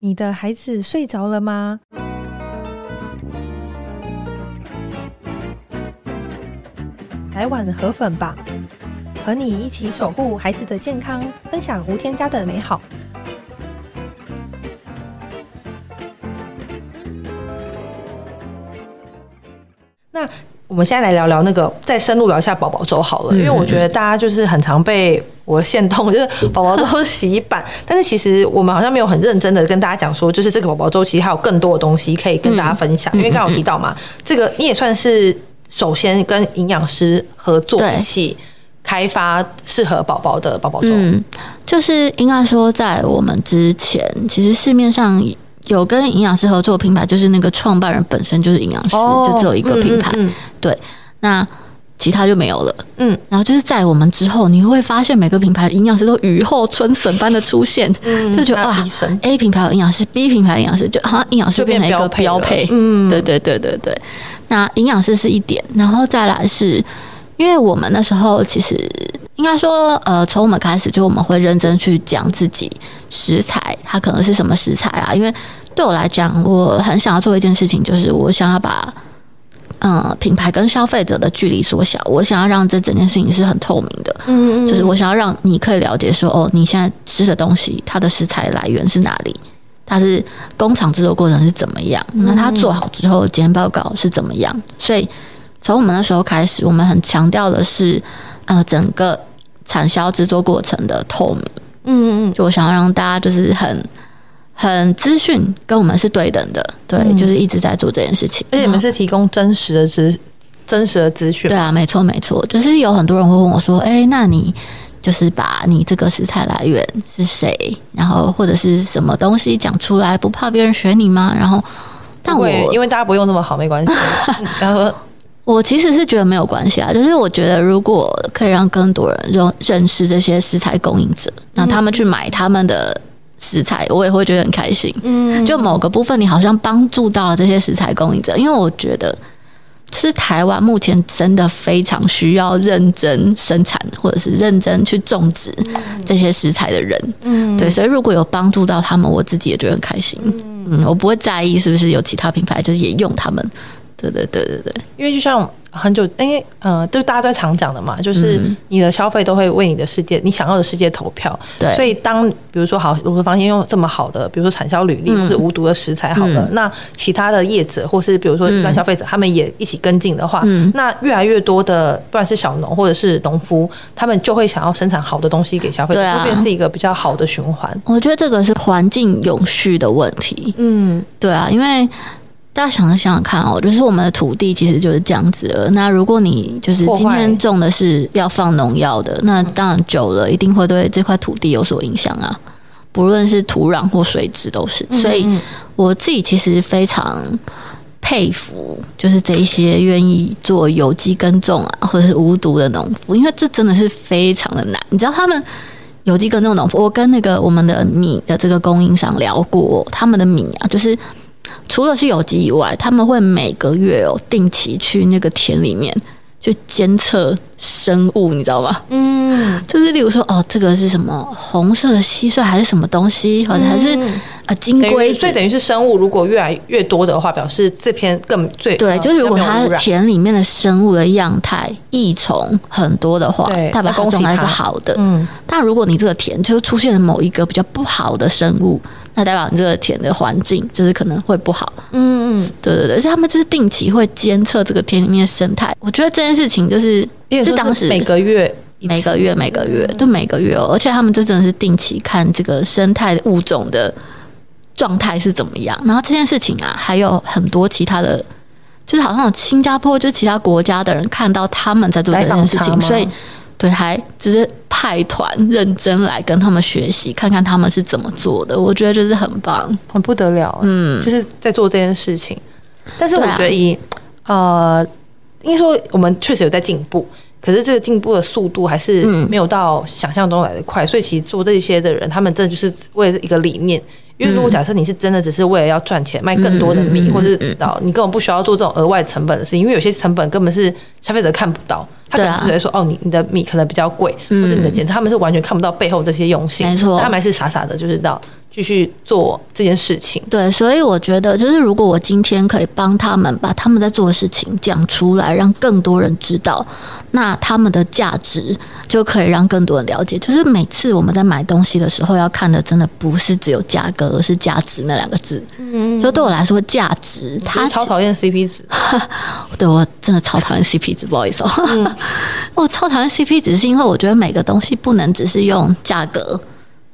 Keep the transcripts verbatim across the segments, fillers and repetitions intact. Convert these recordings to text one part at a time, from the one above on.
你的孩子睡着了吗？来碗河粉吧，和你一起守护孩子的健康，分享无添加的美好。那我们现在来聊聊那个，再深入聊一下宝宝粥好了，因为我觉得大家就是很常被我限动，就是宝宝粥洗版，但是其实我们好像没有很认真的跟大家讲说，就是这个宝宝粥其实还有更多的东西可以跟大家分享，嗯、因为刚刚有提到嘛，嗯嗯、这个你也算是首先跟营养师合作一起开发适合宝宝的宝宝粥。嗯，就是应该说在我们之前，其实市面上有跟营养师合作的品牌，就是那个创办人本身就是营养师，哦、就只有一个品牌，嗯嗯嗯、对，那其他就没有了。嗯，然后就是在我们之后，你会发现每个品牌营养师都雨后春笋般的出现，嗯、就觉得哇 ，A 品牌有营养师 ，B 品牌有营养师，就好像营养师变成一个标配。嗯，对对对对对。那营养师是一点，然后再来是，因为我们那时候其实应该说，呃，从我们开始就我们会认真去讲自己食材，它可能是什么食材啊？因为对我来讲，我很想要做一件事情，就是我想要把嗯品牌跟消费者的距离缩小，我想要让这整件事情是很透明的，嗯嗯，就是我想要让你可以了解说，哦，你现在吃的东西它的食材来源是哪里，它是工厂制作过程是怎么样，那它做好之后检验报告是怎么样，所以从我们那时候开始，我们很强调的是，呃，整个产销制作过程的透明，嗯嗯，就我想要让大家就是很。很资讯跟我们是对等的，对，嗯、就是一直在做这件事情。而且你们是提供真实的资真实的资讯。对啊，没错没错，就是有很多人会问我说：“哎、欸，那你就是把你这个食材来源是谁，然后或者是什么东西讲出来，不怕别人学你吗？”然后，但我因为大家不用那么好，没关系。然后我其实是觉得没有关系啊，就是我觉得如果可以让更多人认识这些食材供应者，让他们去买他们的。食材我也会觉得很开心，嗯，就某个部分你好像帮助到了这些食材供应者，因为我觉得就是台湾目前真的非常需要认真生产或者是认真去种植这些食材的人，嗯，对，所以如果有帮助到他们，我自己也觉得很开心，嗯，我不会在意是不是有其他品牌就是也用他们，对对对对对，因为就像很久，因为呃，就是大家都常讲的嘛，就是你的消费都会为你的世界，你想要的世界投票。对，所以当比如说好，我们房间用这么好的，比如说产销履历，嗯、或是无毒的食材好了，嗯、那其他的业者或是比如说一般消费者，嗯、他们也一起跟进的话，嗯、那越来越多的不管是小农或者是农夫，他们就会想要生产好的东西给消费者，就变成是一个比较好的循环。我觉得这个是环境永续的问题。嗯，对啊，因为。大家想想看哦，就是我们的土地其实就是这样子了。那如果你就是今天种的是要放农药的，那当然久了一定会对这块土地有所影响啊，不论是土壤或水质都是。所以我自己其实非常佩服，就是这一些愿意做有机耕种啊，或者是无毒的农夫，因为这真的是非常的难。你知道他们有机耕种农夫，我跟那个我们的米的这个供应商聊过，他们的米啊，就是。除了是有机以外，他们会每个月哦定期去那个田里面去监测生物，你知道吧？嗯，就是例如说哦，这个是什么红色的蟋蟀还是什么东西，或者还是呃金龟子，所以等于是生物如果越来越多的话，表示这篇更最对，就是如果它田里面的生物的样态异虫很多的话，代表它种的是好的。嗯，但如果你这个田就出现了某一个比较不好的生物。那代表你这个田的环境就是可能会不好，嗯嗯，对对对，而且他们就是定期会监测这个田里面的生态。我觉得这件事情就是是当时每个月每个月每个月都每个月哦，而且他们就真的是定期看这个生态物种的状态是怎么样。然后这件事情啊，还有很多其他的，就是好像有新加坡就是其他国家的人看到他们在做这件事情，所以对还就是。派团认真来跟他们学习，看看他们是怎么做的，我觉得就是很棒，很不得了。嗯，就是在做这件事情。但是我觉得以，啊、呃，应该说我们确实有在进步，可是这个进步的速度还是没有到想象中来的快。嗯、所以其实做这些的人，他们真的就是为了一个理念。因为如果假设你是真的只是为了要赚钱卖更多的米，嗯、或者是你根本不需要做这种额外成本的事情，因为有些成本根本是消费者看不到，他可能只会说、啊、哦，你你的米可能比较贵，嗯、或者你的检测，他们是完全看不到背后这些用心，没错，他们还是傻傻的就知道。继续做这件事情。对，所以我觉得就是如果我今天可以帮他们把他们在做的事情讲出来，让更多人知道，那他们的价值就可以让更多人了解。就是每次我们在买东西的时候要看的真的不是只有价格，而是价值那两个字。嗯，就对我来说价值它超讨厌 C P 值对，我真的超讨厌 C P 值，不好意思哦、喔嗯、我超讨厌 C P 值是因为我觉得每个东西不能只是用价格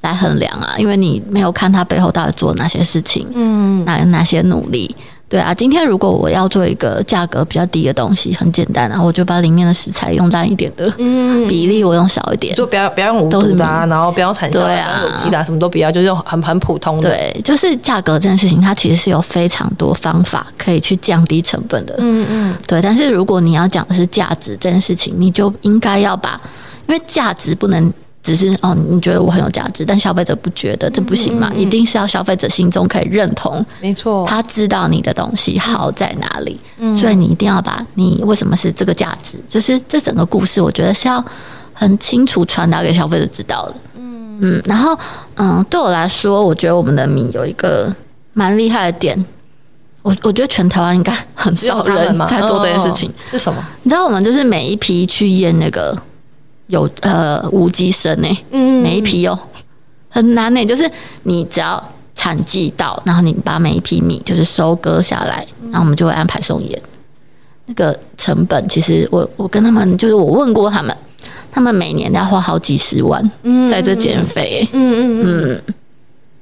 来衡量啊，因为你没有看他背后到底做哪些事情，嗯，哪哪些努力，对啊。今天如果我要做一个价格比较低的东西，很简单啊，我就把里面的食材用淡一点的，嗯，比例我用少一点，就不要不要用无毒的啊，然后不要产销，对啊，有机的、啊、什么都不要，就是用很很普通的。对，就是价格这件事情，它其实是有非常多方法可以去降低成本的，嗯嗯，对。但是如果你要讲的是价值这件事情，你就应该要把，因为价值不能。只是哦，你觉得我很有价值，但消费者不觉得，这不行嘛？嗯嗯嗯，一定是要消费者心中可以认同，没错，他知道你的东西好在哪里，嗯、所以你一定要把你为什么是这个价值，就是这整个故事，我觉得是要很清楚传达给消费者知道的。嗯嗯，然后嗯，对我来说，我觉得我们的米有一个蛮厉害的点，我我觉得全台湾应该很少人在做这件事情。是什么？你知道，我们就是每一批去验那个。有呃无机生哎、欸嗯，每一批哦很难哎、欸，就是你只要产季到，然后你把每一批米就是收割下来，然后我们就会安排送验。那个成本其实我我跟他们就是我问过他们，他们每年要花好几十万在这减肥、欸，嗯嗯嗯，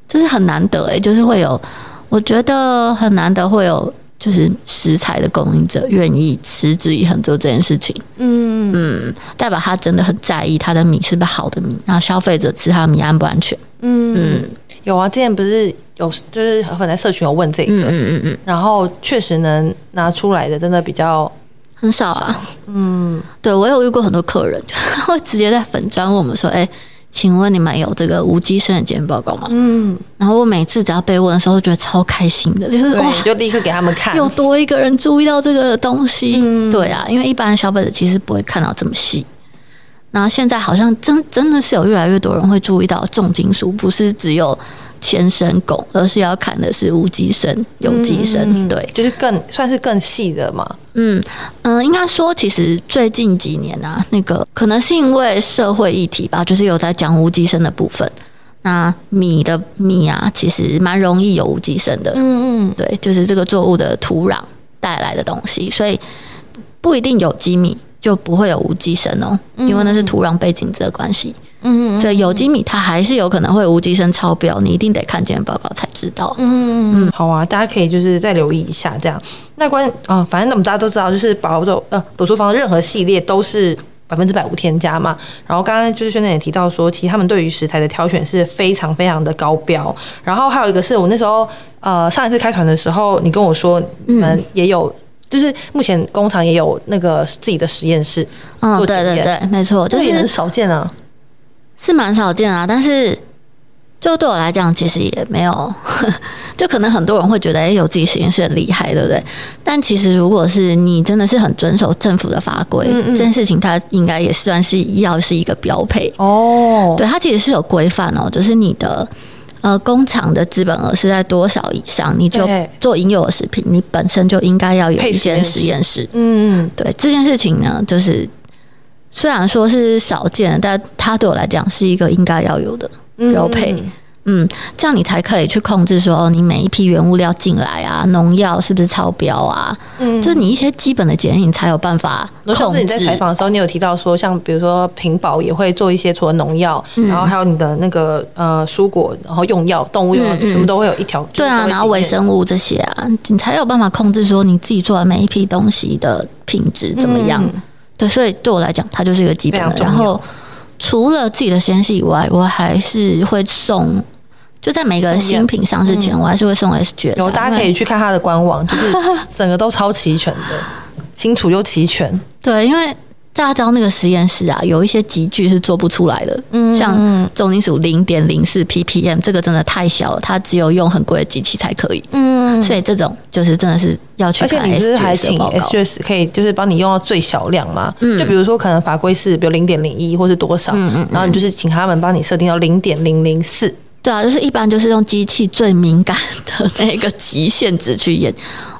就是很难得哎、欸，就是会有，我觉得很难得会有。就是食材的供应者愿意持之以恒做这件事情，嗯嗯，代表他真的很在意他的米是不是好的米，然后消费者吃他的米安不安全，嗯嗯，有啊，之前不是有就是粉在社群有问这个，嗯嗯嗯，然后确实能拿出来的真的比较很少啊，嗯，对我有遇过很多客人，他会直接在粉专问我们说，哎、欸。请问你们有这个无机生的检验报告吗？嗯，然后我每次只要被问的时候，觉得超开心的，就是哇，就立刻给他们看，又多一个人注意到这个东西。嗯、对啊，因为一般的消费者其实不会看到这么细。然后现在好像真真的是有越来越多人会注意到重金属，不是只有牵生汞，而是要看的是无机生、有机生、嗯。对，就是更算是更细的嘛。嗯嗯、呃，应该说，其实最近几年啊，那个可能是因为社会议题吧，就是有在讲无机生的部分。那米的米啊，其实蛮容易有无机生的。嗯嗯，对，就是这个作物的土壤带来的东西，所以不一定有机米。就不会有无机生哦，因为那是土壤背景的关系。嗯，所以有机米它还是有可能会无机生超标，你一定得看检验报告才知道。嗯嗯，好啊，大家可以就是再留意一下这样。那关啊、呃，反正我们大家都知道，就是宝粥呃朵厨房任何系列都是百分之百无添加嘛。然后刚刚就是宣正也提到说，其实他们对于食材的挑选是非常非常的高标。然后还有一个是我那时候呃上一次开团的时候，你跟我说你们也有、嗯。就是目前工厂也有那个自己的实验室做检验，嗯，对对对，没错，就是也很少见啊，是蛮少见啊。但是就对我来讲，其实也没有，就可能很多人会觉得，哎，有自己实验室很厉害，对不对？但其实如果是你真的是很遵守政府的法规，嗯嗯，这件事情它应该也算是要是一个标配哦。对，它其实是有规范哦，就是你的。呃，工厂的资本额是在多少以上，你就做婴幼儿食品，你本身就应该要有一间实验室。嗯，对，这件事情呢，就是虽然说是少见，但它对我来讲是一个应该要有的标配。嗯嗯，这样你才可以去控制说，你每一批原物料进来啊，农药是不是超标啊？嗯，就是你一些基本的检验，你才有办法控制。上次你在采访的时候，你有提到说，像比如说品保也会做一些除了农药、嗯，然后还有你的那个呃蔬果，然后用药、动物用药，全部都会有一条、嗯嗯。对啊，然后微生物这些啊，你才有办法控制说你自己做的每一批东西的品质怎么样、嗯。对，所以对我来讲，它就是一个基本的。然后除了自己的实验室以外，我还是会送。就在每个新品上市前，我还是会送 S G S。有，大家可以去看它的官网，就是整个都超齐全的，清楚又齐全。对，因为大家知道那个实验室啊，有一些级距是做不出来的，嗯、像重金属 零点零四 P P M 这个真的太小了，它只有用很贵的机器才可以。嗯，所以这种就是真的是要去看 S G S 的报告。而且你是还请 S G S 可以就是帮你用到最小量嘛？嗯，就比如说可能法规是比如 零点零一 或是多少，嗯嗯嗯，然后你就是请他们帮你设定到 零点零零四。对啊，就是一般就是用机器最敏感的那个极限值去演。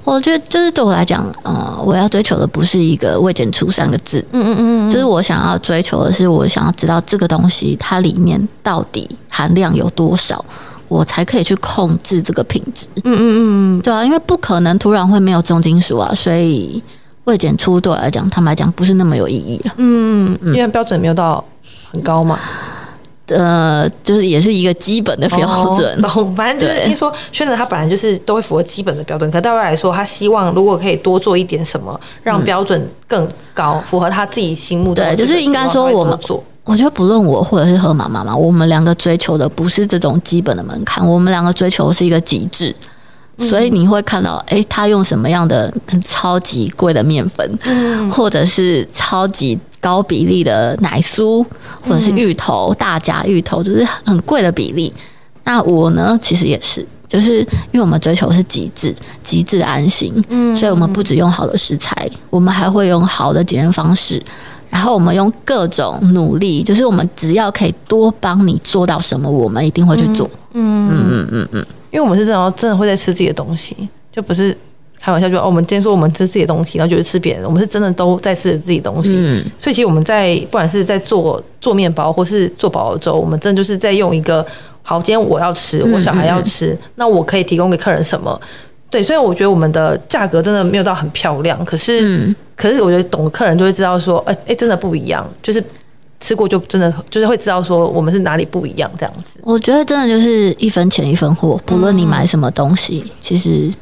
我觉得就是对我来讲，呃，我要追求的不是一个未检出三个字，嗯嗯 嗯, 嗯，就是我想要追求的是，我想要知道这个东西它里面到底含量有多少，我才可以去控制这个品质。嗯嗯嗯，对啊，因为不可能突然会没有重金属啊，所以未检出对我来讲，坦白讲不是那么有意义了。嗯，因为标准没有到很高嘛。呃，就是也是一个基本的标准，哦、反正就是听说宣德他本来就是都会符合基本的标准，可对外来说，他希望如果可以多做一点什么，让标准更高，嗯、符合他自己心目中的。对，就是应该说我们，我觉得不论我或者是河马妈妈，我们两个追求的不是这种基本的门槛，我们两个追求的是一个极致。所以你会看到，哎、欸，他用什么样的超级贵的面粉、嗯，或者是超级高比例的奶酥，或者是芋头、嗯、大甲芋头，就是很贵的比例。那我呢，其实也是，就是因为我们追求是极致、极致安心、嗯，所以我们不只用好的食材，我们还会用好的检验方式。然后我们用各种努力，就是我们只要可以多帮你做到什么，我们一定会去做。嗯嗯嗯嗯嗯，因为我们是真的真的会在吃自己的东西，就不是开玩笑就，就哦，我们今天说我们吃自己的东西，然后就是吃别人，我们是真的都在吃自己的东西。嗯，所以其实我们在不管是在做做面包或是做保粥，我们真的就是在用一个好，今天我要吃，我小孩要吃，嗯嗯嗯，那我可以提供给客人什么？对，所以我觉得我们的价格真的没有到很漂亮，可是、嗯、可是我觉得懂客人就会知道说，哎、欸欸、真的不一样，就是吃过就真的就是会知道说我们是哪里不一样这样子。我觉得真的就是一分钱一分货，不论你买什么东西、嗯，其实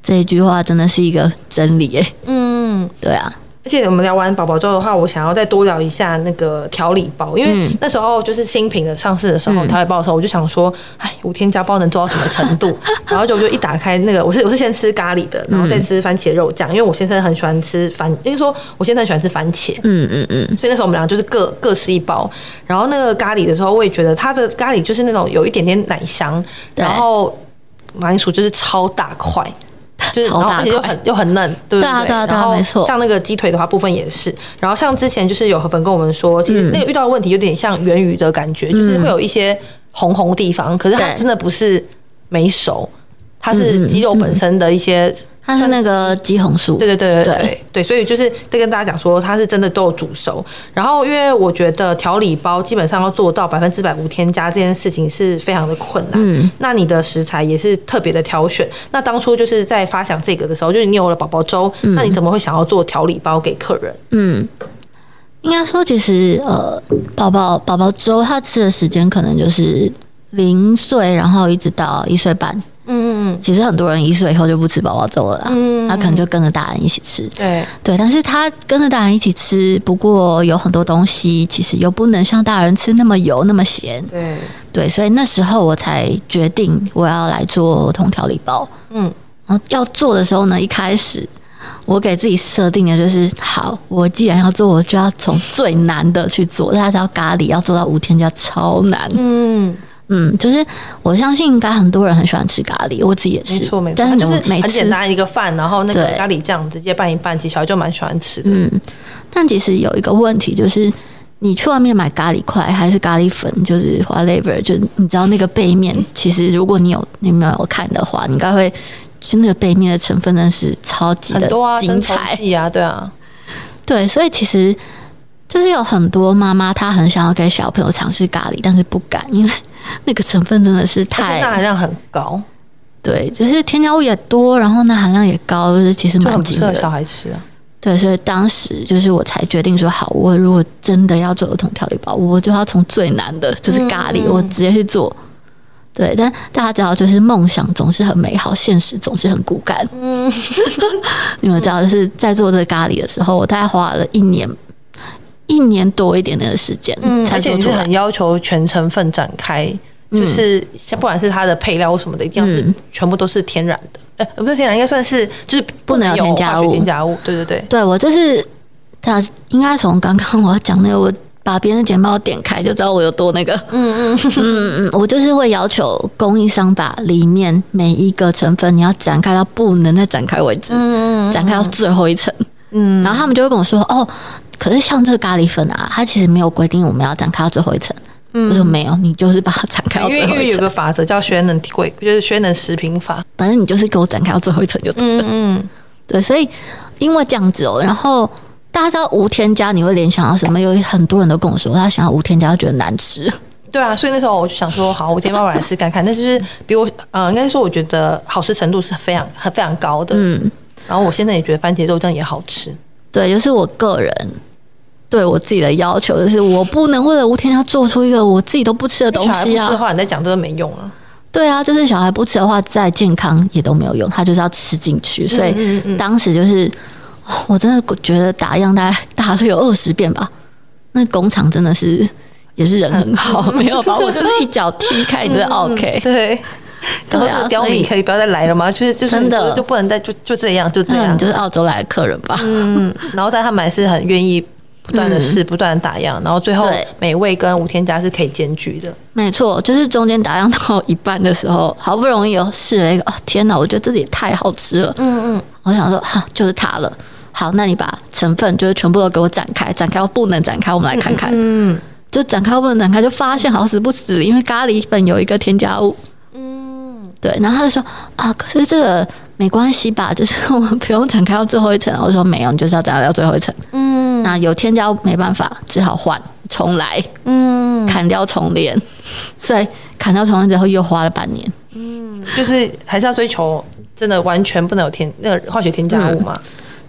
这一句话真的是一个真理、欸。嗯，对啊。而且我们聊完宝宝粥的话，我想要再多聊一下那个调理包，因为那时候就是新品的上市的时候，调、嗯、理包的时候，我就想说，哎，无添加包能做到什么程度？然后就我就一打开那个，我是我是先吃咖喱的，然后再吃番茄肉酱，因为我先生很喜欢吃番，因为说我先生很喜欢吃番茄，嗯嗯嗯，所以那时候我们俩就是各各吃一包。然后那个咖喱的时候，我也觉得它的咖喱就是那种有一点点奶香，然后马铃薯就是超大块。就是，然后而且又很又很嫩，对不对？对啊，对啊，对啊，没错。像那个鸡腿的话，部分也是。然后像之前就是有河粉跟我们说，其实那个遇到的问题有点像源于的感觉，嗯，就是会有一些红红地方，可是它真的不是没熟，它是鸡肉本身的一些。嗯嗯，它是那个鸡红素，对对对对 对, 对，所以就是在跟大家讲说，它是真的都有煮熟。然后，因为我觉得调理包基本上要做到百分之百无添加这件事情是非常的困难。嗯，那你的食材也是特别的挑选。那当初就是在发想这个的时候，就是你有了宝宝粥，嗯，那你怎么会想要做调理包给客人？嗯，应该说其实呃，宝宝宝宝粥他吃的时间可能就是零岁，然后一直到一岁半。嗯，其实很多人一岁以后就不吃宝宝粥了啦，嗯，他可能就跟着大人一起吃。对对，但是他跟着大人一起吃，不过有很多东西其实又不能像大人吃那么油那么咸。对对，所以那时候我才决定我要来做儿童调理包。嗯，然后要做的时候呢，一开始我给自己设定的就是，好，我既然要做，我就要从最难的去做。大家知道咖喱要做到无添加超难。嗯。嗯，就是我相信应该很多人很喜欢吃咖喱，我自己也是。没错，没错，但是就是很简单一个饭，然后那个咖喱酱直接拌一拌，其实小孩就蛮喜欢吃的。嗯，但其实有一个问题就是，你去外面买咖喱块还是咖喱粉，就是 whatever， 就你知道那个背面，其实如果你有你没有看的话，你应该会，就那个背面的成分真的是超级的精彩很多啊，啊，对啊，对，所以其实就是有很多妈妈她很想要给小朋友尝试咖喱，但是不敢，因为那个成分真的是太，钠含量很高，对，就是添加物也多，然后钠含量也高，就是其实蛮惊人的，就很不适合小孩吃啊。对，所以当时就是我才决定说，好，我如果真的要做儿童调理包，我就要从最难的，就是咖喱，嗯嗯，我直接去做。对，但大家知道，就是梦想总是很美好，现实总是很骨感。嗯，你们知道，就是在做这个咖喱的时候，我大概花了一年。一年多一点点的时间，嗯，而且你是很要求全成分展开，嗯，就是不管是它的配料什么的，一定要是，嗯，全部都是天然的，呃、欸，不是天然，应该算是就是不能有化学添加物，对对对。对我就是，他应该从刚刚我讲那个，我把别人的简报点开就知道我有多那个，嗯嗯嗯嗯，我就是会要求供应商把里面每一个成分你要展开到不能再展开为止，嗯，展开到最后一层，嗯，然后他们就会跟我说，哦。可是像这个咖喱粉啊，它其实没有规定我们要展开到最后一层，嗯，我说没有，你就是把它展开到最后一层。因为有个法则叫学能规，就是学能食品法，反正你就是给我展开到最后一层就对了。嗯嗯，对，所以因为这样子哦，然后大家知道无添加你会联想到什么？有很多人都跟我说，他想要无添加就觉得难吃。对啊，所以那时候我就想说，好，我今天帮我来试看看。但是比我呃，应该说我觉得好吃程度是非常非常高的。嗯，然后我现在也觉得番茄肉酱也好吃。对，就是我个人对我自己的要求，就是我不能为了无添加做出一个我自己都不吃的东西啊！小孩不吃的话，你再讲这个没用啊。对啊，就是小孩不吃的话，再健康也都没有用，他就是要吃进去。所以当时就是，我真的觉得打样大概打了有二十遍吧。那工厂真的是也是人很好，没有把我就是一脚踢开，你真的 OK。对。然后这个刁民可以不要再来了吗？就是就是真的就不能再就就这样就这样、嗯，就是澳洲来的客人吧。嗯，然后但他们还是很愿意不断的试、嗯、不断的打样，然后最后美味跟无添加是可以兼具的。没错，就是中间打样到一半的时候，好不容易有试了一个，哦天哪，我觉得这里也太好吃了。嗯嗯，我想说哈、啊，就是它了。好，那你把成分就是全部都给我展开，展开我不能展开，我们来看看。嗯，就展开不能展开，就发现好死不死，因为咖喱粉有一个添加物。对，然后他就说啊，可是这个没关系吧，就是我们不用展开到最后一层。我说没有，你就是要展开到最后一层。嗯，那有添加没办法，只好换重来。嗯，砍掉重练，所以砍掉重练之后又花了半年。嗯，就是还是要追求真的完全不能有添那个化学添加物嘛。嗯、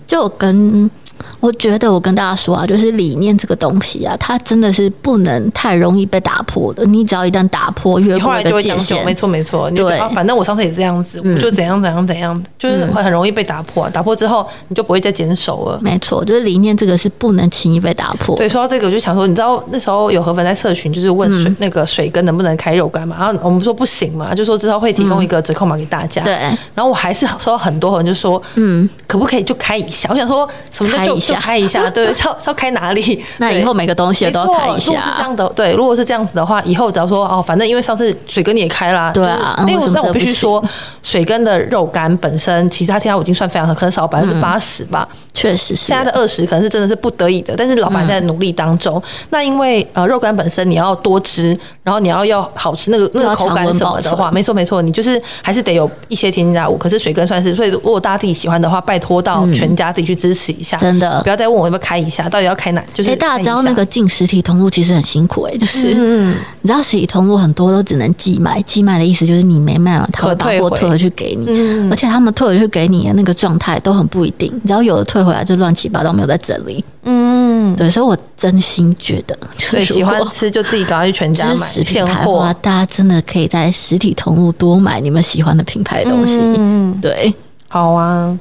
就我跟我觉得我跟大家说啊，就是理念这个东西啊，它真的是不能太容易被打破的。你只要一旦打破，越过一个界限，没错没错。对、啊，反正我上次也这样子，嗯、我就怎样怎样怎样，就是会很容易被打破、啊。打破之后，你就不会再减手了。没错，就是理念这个是不能轻易被打破。对，说到这个，我就想说，你知道那时候有河粉在社群就是问水、嗯、那个水根能不能开肉干嘛？然后我们说不行嘛，就说之后会提供一个折扣码给大家、嗯。对。然后我还是收到很多人就说，嗯，可不可以就开一下？我想说什么叫？就, 就开一下，对，要要开哪里？那以后每个东西都要开一下。如果是这样的，对，如果是这样子的话，以后只要说哦，反正因为上次水根你也开啦，对啊，因为我但我必须说，水根的肉干本身，其实它添加物已经算非常很少，百分之八十吧，确实是。现在的二十可能是真的是不得已的，但是老板在努力当中。嗯、那因为呃肉干本身你要多汁，然后你要要好吃，那个那个口感什么的话，没错没错，你就是还是得有一些添加物。可是水根算是，所以如果大家自己喜欢的话，拜托到全家自己去支持一下。嗯，不要再问我要不要开一下，到底要开哪？就是、欸、大家知道那个进实体通路其实很辛苦哎、欸，就是、嗯、你知道实体通路很多都只能寄卖，寄卖的意思就是你没卖完，他会把货退回去给你，嗯、而且他们退回去给你的那个状态都很不一定，你知道有的退回来就乱七八糟，没有在整理。嗯，对，所以我真心觉得，所以喜欢吃就自己赶快去全家买现货，大家真的可以在实体通路多买你们喜欢的品牌的东西。嗯，对，好啊。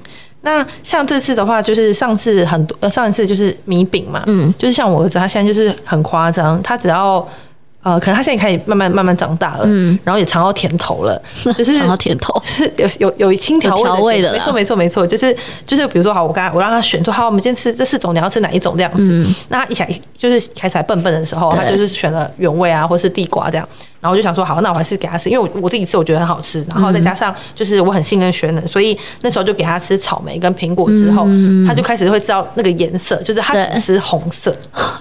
那像这次的话，就是上次很多，呃，上一次就是米饼嘛，嗯，就是像我儿子，他现在就是很夸张，他只要，呃，可能他现在开始慢慢慢慢长大了，嗯，然后也尝到甜头了，就是尝到甜头，就是有有有轻调味的，没错没错没错，就是就是比如说好，我刚我让他选说好，我们今天吃这四种，你要吃哪一种这样子，嗯、那他一开就是开始还笨笨的时候，他就是选了原味啊，或是地瓜这样。然后我就想说，好，那我还是给他吃，因为我我自己吃我觉得很好吃，然后再加上就是我很信任学能，所以那时候就给他吃草莓跟苹果之后，嗯、他就开始会知道那个颜色，就是他只吃红色，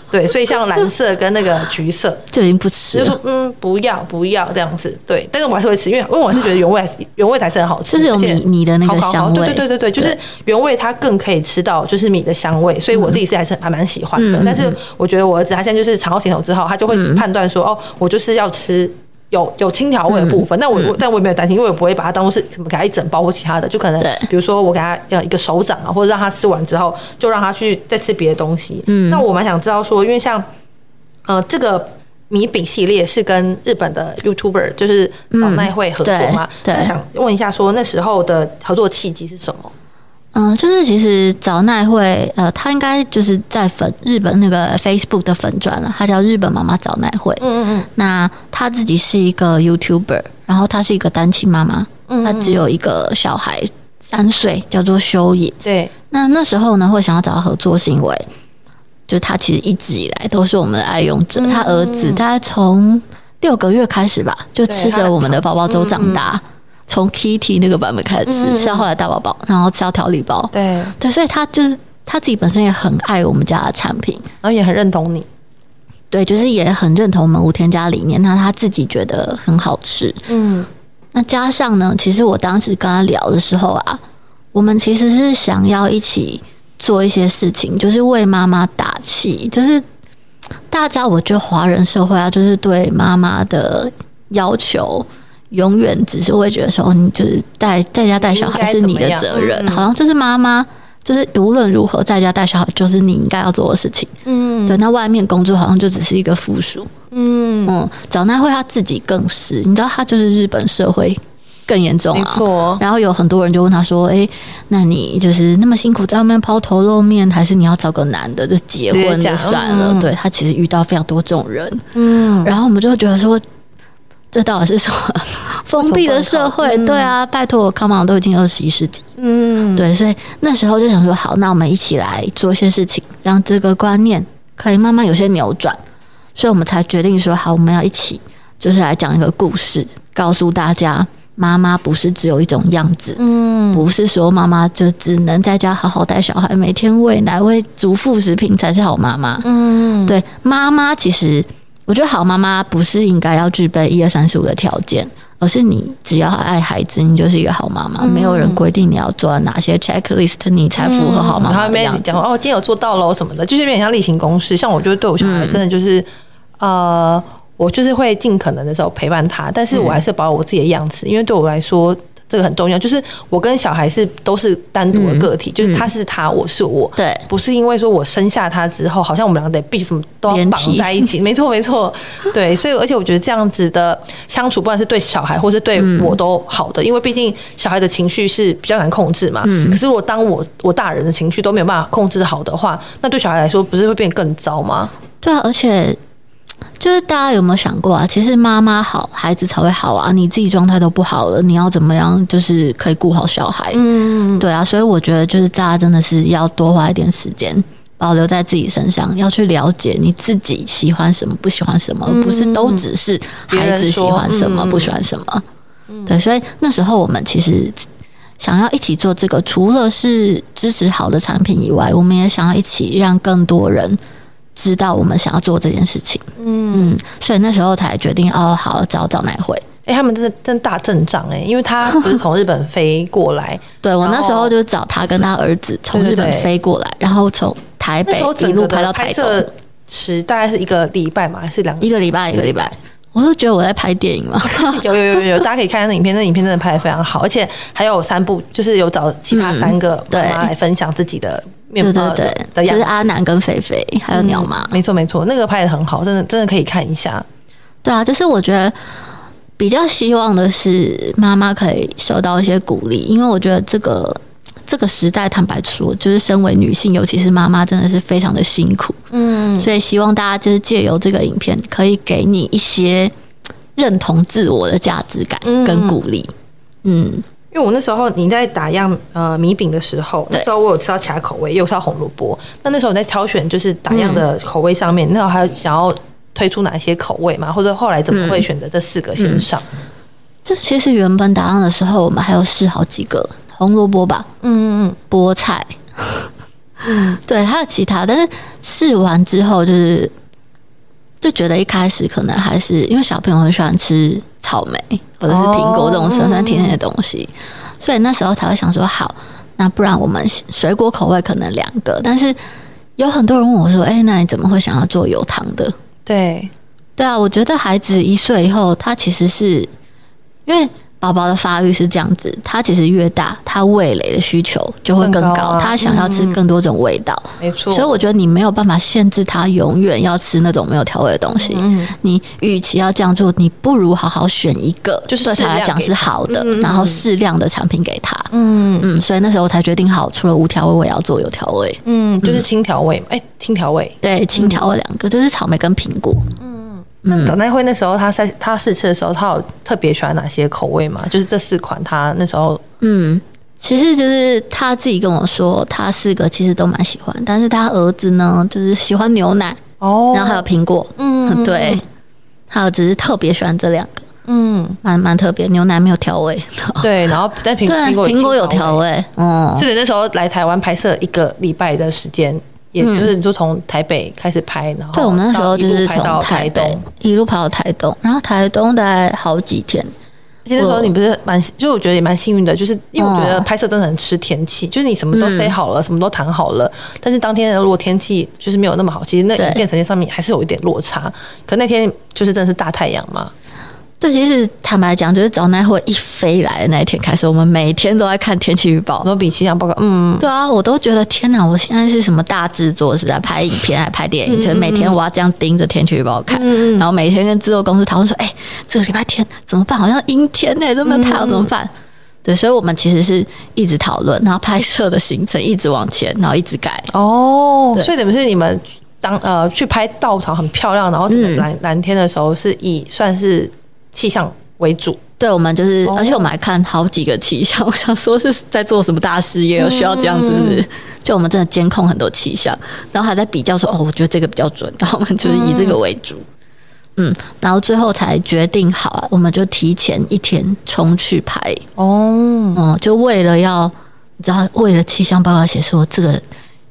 对，对，所以像蓝色跟那个橘色就已经不吃了，就说嗯不要不要这样子，对，但是我还是会吃，因为因为我是觉得原味原味才是很好吃，就是有米米的那个香味，对对对对对，就是原味它更可以吃到就是米的香味，所以我自己是还是还蛮喜欢的，嗯、但是我觉得我儿子他现在就是尝到甜头之后，他就会判断说、嗯、哦，我就是要吃。有有轻调味的部分，嗯、但我、嗯、但我也没有担心，因为我不会把它当作是什么给他一整包或其他的，就可能比如说我给他一个手掌啊，或者让他吃完之后，就让他去再吃别的东西。嗯，那我蛮想知道说，因为像呃这个米饼系列是跟日本的 YouTuber 就是老奈会合作嘛，嗯、那想问一下说那时候的合作契机是什么？嗯，就是其实早奈会，呃，他应该就是在粉日本那个 Facebook 的粉专了，他叫日本妈妈早奈会。嗯嗯，那他自己是一个 YouTuber， 然后他是一个单亲妈妈，他只有一个小孩三岁，叫做修也。对，那那时候呢，会想要找他合作，是因为就他其实一直以来都是我们的爱用者，嗯、他儿子大概从六个月开始吧，就吃着我们的宝宝粥长大。从 Kitty 那个版本开始吃，嗯嗯嗯吃到后来大宝宝，然后吃到调理包，对对，所以他就是他自己本身也很爱我们家的产品，然后也很认同你，对，就是也很认同我们无添加理念，那他自己觉得很好吃。嗯，那加上呢，其实我当时跟他聊的时候啊，我们其实是想要一起做一些事情，就是为妈妈打气，就是大家我觉得华人社会啊，就是对妈妈的要求永远只是会觉得说，你就是带在家带小孩是你的责任，嗯、好像就是妈妈就是无论如何在家带小孩就是你应该要做的事情。嗯，对，那外面工作好像就只是一个附属。嗯嗯，早奈惠他自己更是，你知道他就是日本社会更严重啊，没错。然后有很多人就问他说：“哎、欸，那你就是那么辛苦在外面抛头露面，还是你要找个男的就结婚就算了？”嗯、对，他其实遇到非常多这种人。嗯，然后我们就觉得说，这到底是什么封闭的社会？嗯、对啊，拜托，康芒都已经二十一世纪。嗯，对，所以那时候就想说，好，那我们一起来做一些事情，让这个观念可以慢慢有些扭转。所以我们才决定说，好，我们要一起就是来讲一个故事，告诉大家。妈妈不是只有一种样子，嗯，不是说妈妈就只能在家好好带小孩，每天喂奶喂足副食品才是好妈妈，嗯，对，妈妈其实我觉得好妈妈不是应该要具备一二三四五的条件，而是你只要爱孩子，你就是一个好妈妈，嗯、没有人规定你要做哪些 checklist 你才符合好妈妈的样子。然后、嗯、哦，今天有做到了什么的，就是有点像例行公事。像我就对我小孩真的就是、嗯、呃。我就是会尽可能的时候陪伴他，但是我还是保有我自己的样子，嗯、因为对我来说这个很重要。就是我跟小孩是都是单独的个体，嗯、就是他是他，我是我，对，不是因为说我生下他之后，好像我们两个得必须什么都要绑在一起。没错，没错，对。所以而且我觉得这样子的相处，不管是对小孩或是对我都好的，嗯、因为毕竟小孩的情绪是比较难控制嘛。嗯、可是如果当我我大人的情绪都没有办法控制好的话，那对小孩来说不是会变更糟吗？对啊，而且。就是大家有没有想过啊？其实妈妈好，孩子才会好啊！你自己状态都不好了，你要怎么样？就是可以顾好小孩，嗯，对啊。所以我觉得，就是大家真的是要多花一点时间，保留在自己身上，要去了解你自己喜欢什么，不喜欢什么，嗯、不是都只是孩子喜欢什么，嗯、不喜欢什么。嗯、对，所以那时候我们其实想要一起做这个，除了是支持好的产品以外，我们也想要一起让更多人。知道我们想要做这件事情，嗯嗯，所以那时候才决定哦，好找早奈惠。哎、欸，他们真的真大阵仗哎、欸，因为他不是从日本飞过来，对我那时候就找他跟他儿子从日本飞过来，對對對然后从台北一路拍到台东，时大概是一个礼拜嘛，还是两一个礼拜一个礼拜。我都觉得我在拍电影嘛，有有有有，大家可以看那影片，那影片真的拍得非常好，而且还有三部，就是有找其他三个妈妈来分享自己的面包的、嗯、对对对，就是阿南跟肥肥还有鸟妈、嗯，没错没错，那个拍得很好，真的真的可以看一下。对啊，就是我觉得比较希望的是妈妈可以受到一些鼓励，因为我觉得这个这个时代，坦白说，就是身为女性，尤其是妈妈，真的是非常的辛苦。嗯，所以希望大家就是借由这个影片，可以给你一些认同自我的价值感跟鼓励。嗯，嗯因为我那时候你在打样呃米饼的时候，那时候我有吃到其他口味，又吃到红萝卜。那那时候我在挑选就是打样的口味上面，嗯、那时候还想要推出哪一些口味嘛？或者后来怎么会选择这四个先上？嗯嗯、这其实原本打样的时候，我们还有试好几个。红萝卜吧，嗯嗯嗯，菠菜，嗯，对，还有其他，但是试完之后就是就觉得一开始可能还是因为小朋友很喜欢吃草莓或者是苹果这种酸酸甜甜的东西，哦嗯、所以那时候才会想说，好，那不然我们水果口味可能两个，但是有很多人问我说，哎、欸，那你怎么会想要做有糖的？对，对啊，我觉得孩子一岁以后，他其实是因为。宝宝的发育是这样子，他其实越大，他味蕾的需求就会更高，更高啊、他想要吃更多种味道，嗯、没错。所以我觉得你没有办法限制他永远要吃那种没有调味的东西。嗯、你与其要这样做，你不如好好选一个，就是对他来讲是好的，嗯、然后适量的产品给他。嗯嗯，所以那时候我才决定好，除了无调味，我也要做有调味。嗯，就是轻调味嘛，哎、欸，轻调味，对，轻调味两个，嗯、就是草莓跟苹果。那早奈惠那时候他在他试吃的时候，他有特别喜欢哪些口味吗？就是这四款，他那时候嗯，其实就是他自己跟我说，他四个其实都蛮喜欢，但是他儿子呢，就是喜欢牛奶哦，然后还有苹果，嗯，对，还有只是特别喜欢这两个，嗯，蛮蛮特别，牛奶没有调味，对，然后但苹苹果有调味，嗯，就是那时候来台湾拍摄一个礼拜的时间。也就是你就从台北开始拍，然后对，我们那时候就是从台北一路拍到台东，然后台东大概好几天。而且那时候你不是蛮，就我觉得也蛮幸运的，就是因为我觉得拍摄真的很吃天气，嗯、就是你什么都塞好了，嗯、什么都谈好了，但是当天如果天气就是没有那么好，其实那影片呈现上面还是有一点落差。可那天就是真的是大太阳嘛。对，其实坦白讲，就是早那会一飞来的那一天开始，我们每天都在看天气预报，都比气象报告。嗯，对啊，我都觉得天哪，我现在是什么大制作，是不是在拍影片还拍电影？就是每天我要这样盯着天气预报看，嗯、然后每天跟制作公司讨论说，哎、欸，这个礼拜天怎么办？好像阴天呢、欸，都没有太阳怎么办？嗯、对，所以我们其实是一直讨论，然后拍摄的行程一直往前，然后一直改。哦，所以等于是你们当呃去拍稻草很漂亮，然后蓝、嗯、蓝天的时候，是以算是气象为主。对，我们就是、哦、而且我们还看好几个气象，我想说是在做什么大事业有需要这样子是不是、嗯、就我们真的监控很多气象，然后还在比较说，哦，我觉得这个比较准，然后我们就是以这个为主。 嗯, 嗯，然后最后才决定好，我们就提前一天冲去拍。哦，嗯，就为了要你知道，为了气象报告写说这个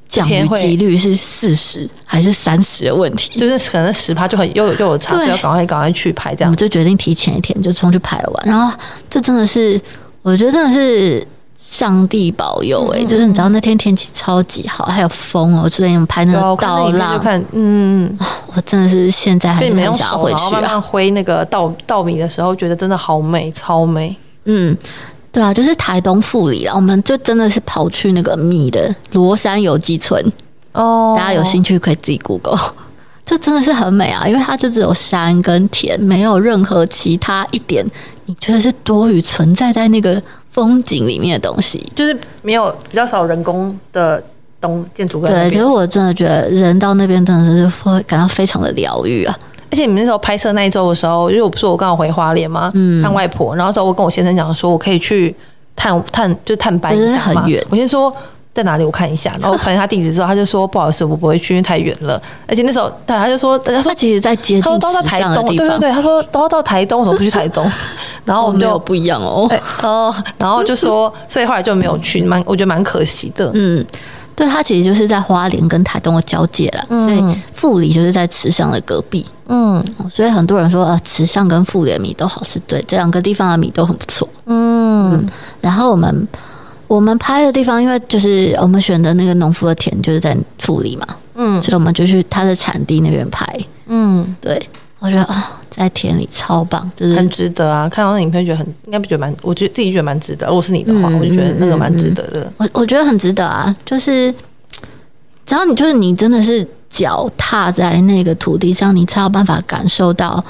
降雨几率是四十还是三十的问题，就是可能十趴就很又有又有差，所以要赶快赶快去拍这样。我们就决定提前一天就冲去拍完，然后这真的是，我觉得真的是上帝保佑哎、欸，嗯嗯嗯就是你知道那天天气超级好，还有风哦、喔，就在用拍那个稻浪，看嗯嗯嗯，我真的是现在还是很想要回去、啊。然后慢慢挥那个稻稻米的时候，觉得真的好美，超美，嗯。对啊，就是台东富里啦，我们就真的是跑去那个密的罗山游记村哦， oh. 大家有兴趣可以自己 Google， 这真的是很美啊，因为它就只有山跟田，没有任何其他一点你觉得是多余存在在那个风景里面的东西，就是没有比较少人工的东建筑。对，其实我真的觉得人到那边真的是会感到非常的疗愈啊。而且你们那时候拍摄那一周的时候，因为我不是我刚好回花莲嘛，嗯、看外婆，然后之后我跟我先生讲说，我可以去探探，就探班一下嘛。很远，我先说在哪里，我看一下，然后传他地址之后，他就说不好意思，我不会去，因为太远了。而且那时候他就说，他说其实在接近时尚的地方，对对对，他说都要到台东，我怎么不去台东？然后我们就、哦、没有不一样哦，欸呃、然后就说，所以后来就没有去，蛮我觉得蛮可惜的，嗯。对，它其实就是在花莲跟台东的交界啦，嗯、所以富里就是在池上的隔壁。嗯，所以很多人说，呃，池上跟富里的米都好吃，对，这两个地方的米都很不错。嗯, 嗯，然后我们我们拍的地方，因为就是我们选的那个农夫的田就是在富里嘛，嗯，所以我们就去它的产地那边拍。嗯，对，我觉得啊、哦，在田里超棒，就是很值得啊！看到那影片觉得很，应该不觉得蛮，我觉得自己觉得蛮值得。如果是你的话，嗯、我就觉得那个蛮值得的。我我觉得很值得啊，就是只要你就是你真的是脚踏在那个土地上，你才有办法感受到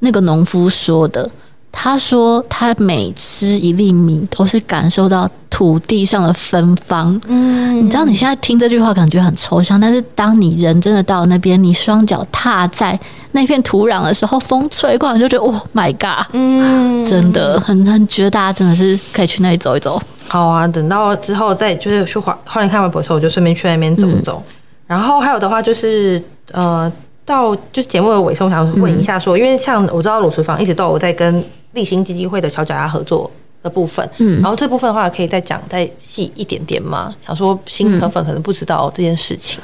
那个农夫说的。他说他每吃一粒米都是感受到土地上的芬芳。嗯，你知道你现在听这句话感觉很抽象，但是当你人真的到那边，你双脚踏在那片土壤的时候，风吹过来你就觉得哇 ，My God！ 嗯，真的很很觉得大家真的是可以去那里走一走。好啊，等到之后再就是去花花莲看外婆的时候，我就顺便去那边走走。嗯、然后还有的话就是呃，到就节目的尾声，我想问一下说，嗯、因为像我知道鲁厨房一直都有在跟立新基金会的小脚丫合作的部分，嗯，然后这部分的话可以再讲再细一点点吗？想说新河粉可能不知道这件事情，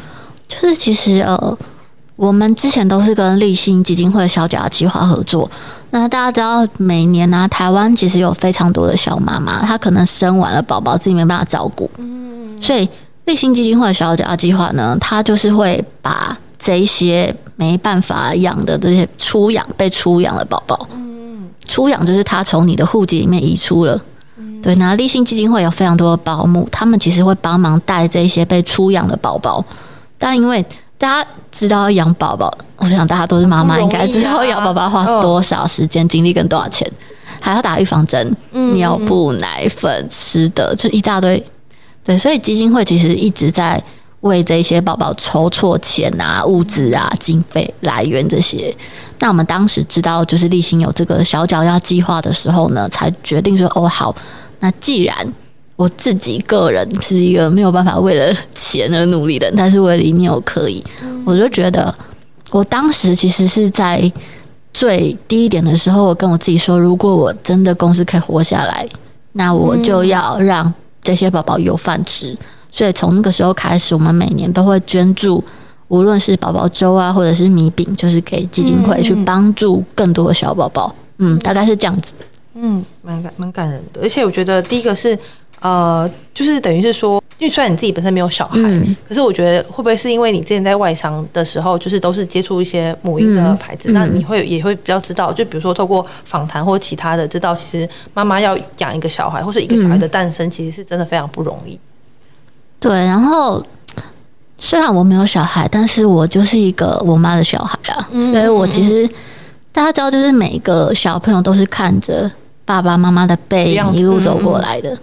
就是其实呃，我们之前都是跟立新基金会的小脚丫计划合作。那大家知道，每年呢、啊，台湾其实有非常多的小妈妈，她可能生完了宝宝自己没办法照顾，嗯，所以立新基金会的小脚丫计划呢，它就是会把这些没办法养的这些出养被出养的宝宝。出养就是他从你的户籍里面移出了，嗯、对。那立信基金会有非常多的保姆，他们其实会帮忙带这些被出养的宝宝。但因为大家知道养宝宝，我想大家都是妈妈，应该知道养宝宝花多少时间、啊、精力跟多少钱，还要打预防针、嗯、尿布、奶粉、吃的，就一大堆。对，所以基金会其实一直在为这些宝宝筹措钱啊、物资啊、经费来源这些。那我们当时知道就是立新有这个小脚丫计划的时候呢，才决定说哦好，那既然我自己个人是一个没有办法为了钱而努力的人，但是为了理念我可以，我就觉得我当时其实是在最低一点的时候，我跟我自己说，如果我真的公司可以活下来，那我就要让这些宝宝有饭吃。所以从那个时候开始，我们每年都会捐助，无论是宝宝粥啊，或者是米饼，就是给基金会去帮助更多的小宝宝。嗯，大概是这样子。嗯，蛮感蛮感人的。而且我觉得第一个是，呃，就是等于是说，因为虽然你自己本身没有小孩，嗯、可是我觉得会不会是因为你之前在外商的时候，就是都是接触一些母婴的牌子，嗯、那你会也会比较知道，就比如说透过访谈或其他的，知道其实妈妈要养一个小孩，或是一个小孩的诞生，其实是真的非常不容易。对，然后。虽然我没有小孩，但是我就是一个我妈的小孩啊，嗯、所以我其实大家知道，就是每一个小朋友都是看着爸爸妈妈的背影一路走过来的，嗯、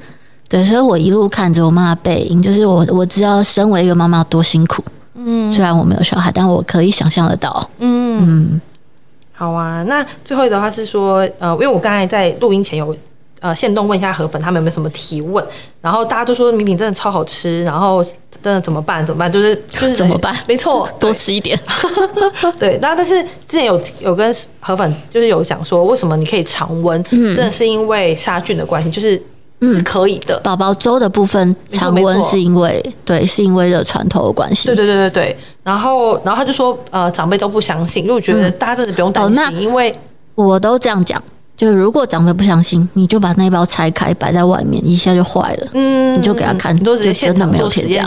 对，所以我一路看着我妈的背影，就是我我知道身为一个妈妈多辛苦，嗯，虽然我没有小孩，但我可以想象得到，嗯嗯，好啊，那最后的话是说，呃，因为我刚才在录音前有。呃，限动问一下河粉他们有没有什么提问，然后大家都说米饼真的超好吃，然后真的怎么办？怎么办？就是就是怎么办？没错，多吃一点。对，那但是之前有有跟河粉就是有讲说，为什么你可以常温？嗯、真的是因为杀菌的关系，就是是可以的。宝宝粥的部分常温是因为对，是因为热传头的关系。对对对对对。然后然后他就说，呃，长辈都不相信，因为我觉得大家真的不用担心，嗯哦、因为我都这样讲。就如果长辈不相信，你就把那包拆开摆在外面，一下就坏了。嗯，你就给他看，你就直接现场做实验，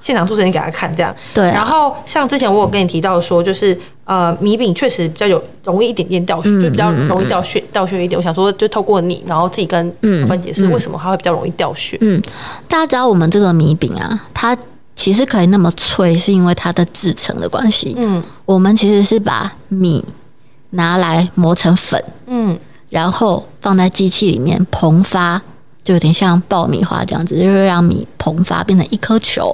现场做实验给他看这样。对、啊。然后像之前我有跟你提到说，就是呃米饼确实比较有容易一点点掉屑，嗯、就比较容易掉屑、嗯、掉屑一点。我想说，就透过你，然后自己跟河粉解释为什么它会比较容易掉屑。嗯，嗯大家知道我们这个米饼啊，它其实可以那么脆，是因为它的制成的关系。嗯，我们其实是把米拿来磨成粉。嗯。然后放在机器里面膨发，就有点像爆米花这样子，就是让米膨发变成一颗球。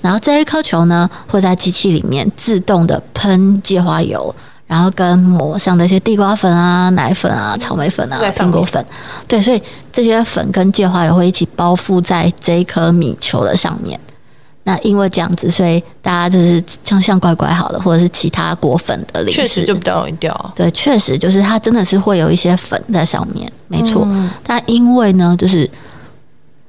然后这一颗球呢，会在机器里面自动的喷芥花油，然后跟抹上的一些地瓜粉啊、奶粉啊、草莓粉啊、苹果粉，对，所以这些粉跟芥花油会一起包覆在这一颗米球的上面。那因为这样子，所以大家就是像像乖乖好了，或者是其他果粉的零食，确实就比较容易掉、啊。对，确实就是它真的是会有一些粉在上面，没错。嗯、但因为呢，就是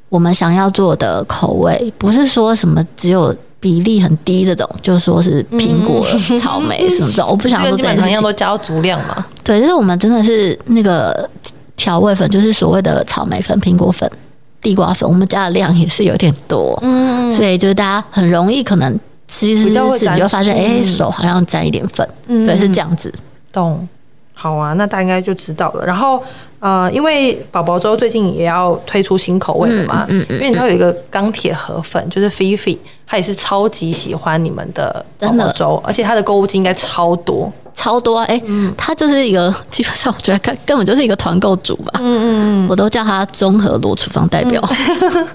我们想要做的口味，不是说什么只有比例很低这种，就说是苹果、嗯、草莓什么的，我不想说这样。基本上都加到足量嘛。对，就是我们真的是那个调味粉，就是所谓的草莓粉、苹果粉。地瓜粉，我们加的量也是有点多，嗯，所以就是大家很容易可能吃吃吃，你就发现哎、欸，手好像沾一点粉，嗯、对，是这样子。懂，好啊，那大家应该就知道了。然后呃，因为宝宝粥最近也要推出新口味了嘛，嗯嗯嗯、因为你知道有一个钢铁河粉，就是 Fifi， 他也是超级喜欢你们的宝宝粥，而且他的购物金应该超多。超多啊！哎、欸，嗯、他就是一个，基本上我觉得根根本就是一个团购主吧。嗯嗯，我都叫他综合罗厨房代表。嗯、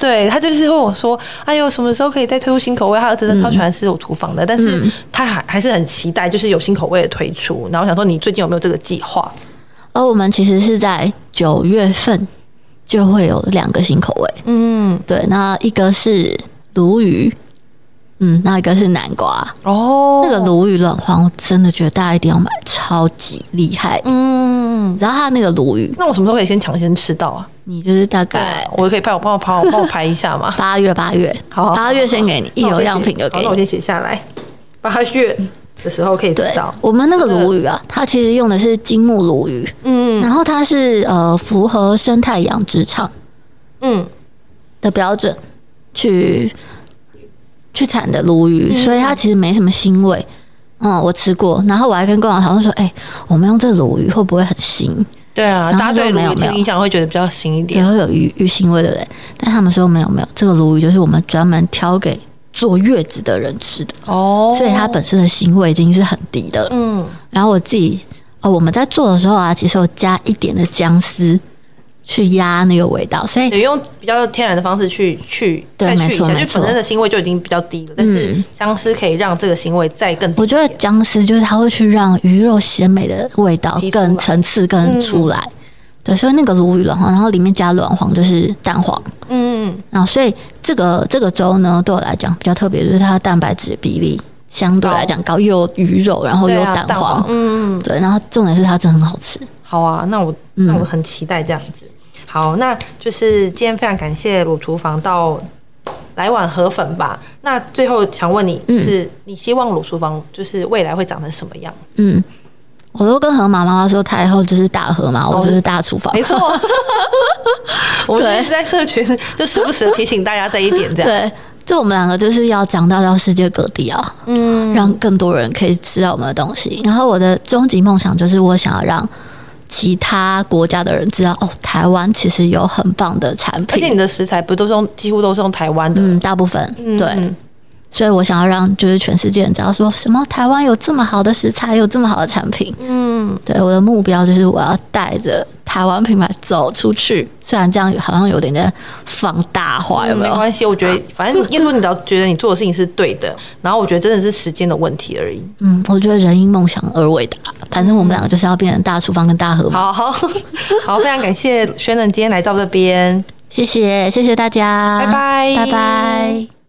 对他就是问我说：“哎呦，什么时候可以再推出新口味？”他儿子超喜欢吃我厨房的，嗯、但是他还还是很期待，就是有新口味的推出。然后我想说，你最近有没有这个计划？而我们其实是在九月份就会有两个新口味。嗯，对，那一个是鲈鱼。嗯，那一个是南瓜哦，那个鲈鱼卵黄，我真的觉得大家一定要买，超级厉害。嗯，然后它那个鲈鱼，那我什么时候可以先抢先吃到啊？你就是大概，我可以帮我帮我帮我帮我拍一下嘛。八月八月，好，八月先给你一有样品就给你。那我先写下来，八月的时候可以吃到。我们那个鲈鱼啊，它其实用的是金目鲈鱼，嗯，然后它是呃符合生态养殖场嗯的标准去。去产的鲈鱼，所以它其实没什么腥味。嗯，我吃过，然后我还跟工厂讨论说：“哎、欸，我们用这鲈鱼会不会很腥？”对啊，大家对鲈鱼的印象会觉得比较腥一点，也会有鱼鱼腥味的人。但他们说没有没有，这个鲈鱼就是我们专门挑给坐月子的人吃的哦，所以它本身的腥味已经是很低的了。嗯，然后我自己哦，我们在做的时候啊，其实有加一点的姜丝。去压那个味道，所以用比较天然的方式去去对，没错，没错，本身的腥味就已经比较低了，嗯、但是姜丝可以让这个腥味再更低。我觉得姜丝就是它会去让鱼肉鲜美的味道更层次更出来，嗯、对，所以那个鲈鱼卵黄，然后里面加卵黄就是蛋黄，嗯，然后所以这个这个粥呢，对我来讲比较特别，就是它的蛋白质比例相对来讲高，又有鱼肉，然后又有蛋黄，对啊，蛋黄，嗯，对，然后重点是它真的很好吃。好啊，那我那我很期待这样子。嗯好，那就是今天非常感谢裸厨房到来碗河粉吧。那最后想问你，就是你希望鲁书房就是未来会长成什么样子？嗯，我都跟河马妈妈说，她以后就是大河马，我就是大厨房。哦、没错，我们一直在社群就时不时的提醒大家这一点，这样对。就我们两个就是要长大到世界各地啊，嗯，让更多人可以吃到我们的东西。然后我的终极梦想就是，我想要让其他国家的人知道，哦，台湾其实有很棒的产品，而且你的食材不都是用，几乎都是用台湾的，嗯，大部分，嗯，对。所以我想要让就是全世界人知道，说什么台湾有这么好的食材，有这么好的产品，嗯，对。我的目标就是我要带着台湾品牌走出去，虽然这样好像有点在放大话，有没有？嗯、没关系，我觉得反正应该说你只要觉得你做的事情是对的，然后我觉得真的是时间的问题而已。嗯，我觉得人因梦想而伟大，反正我们两个就是要变成大厨房跟大河马。好好好，非常感谢Shannon今天来到这边，谢谢谢谢大家，拜拜拜拜。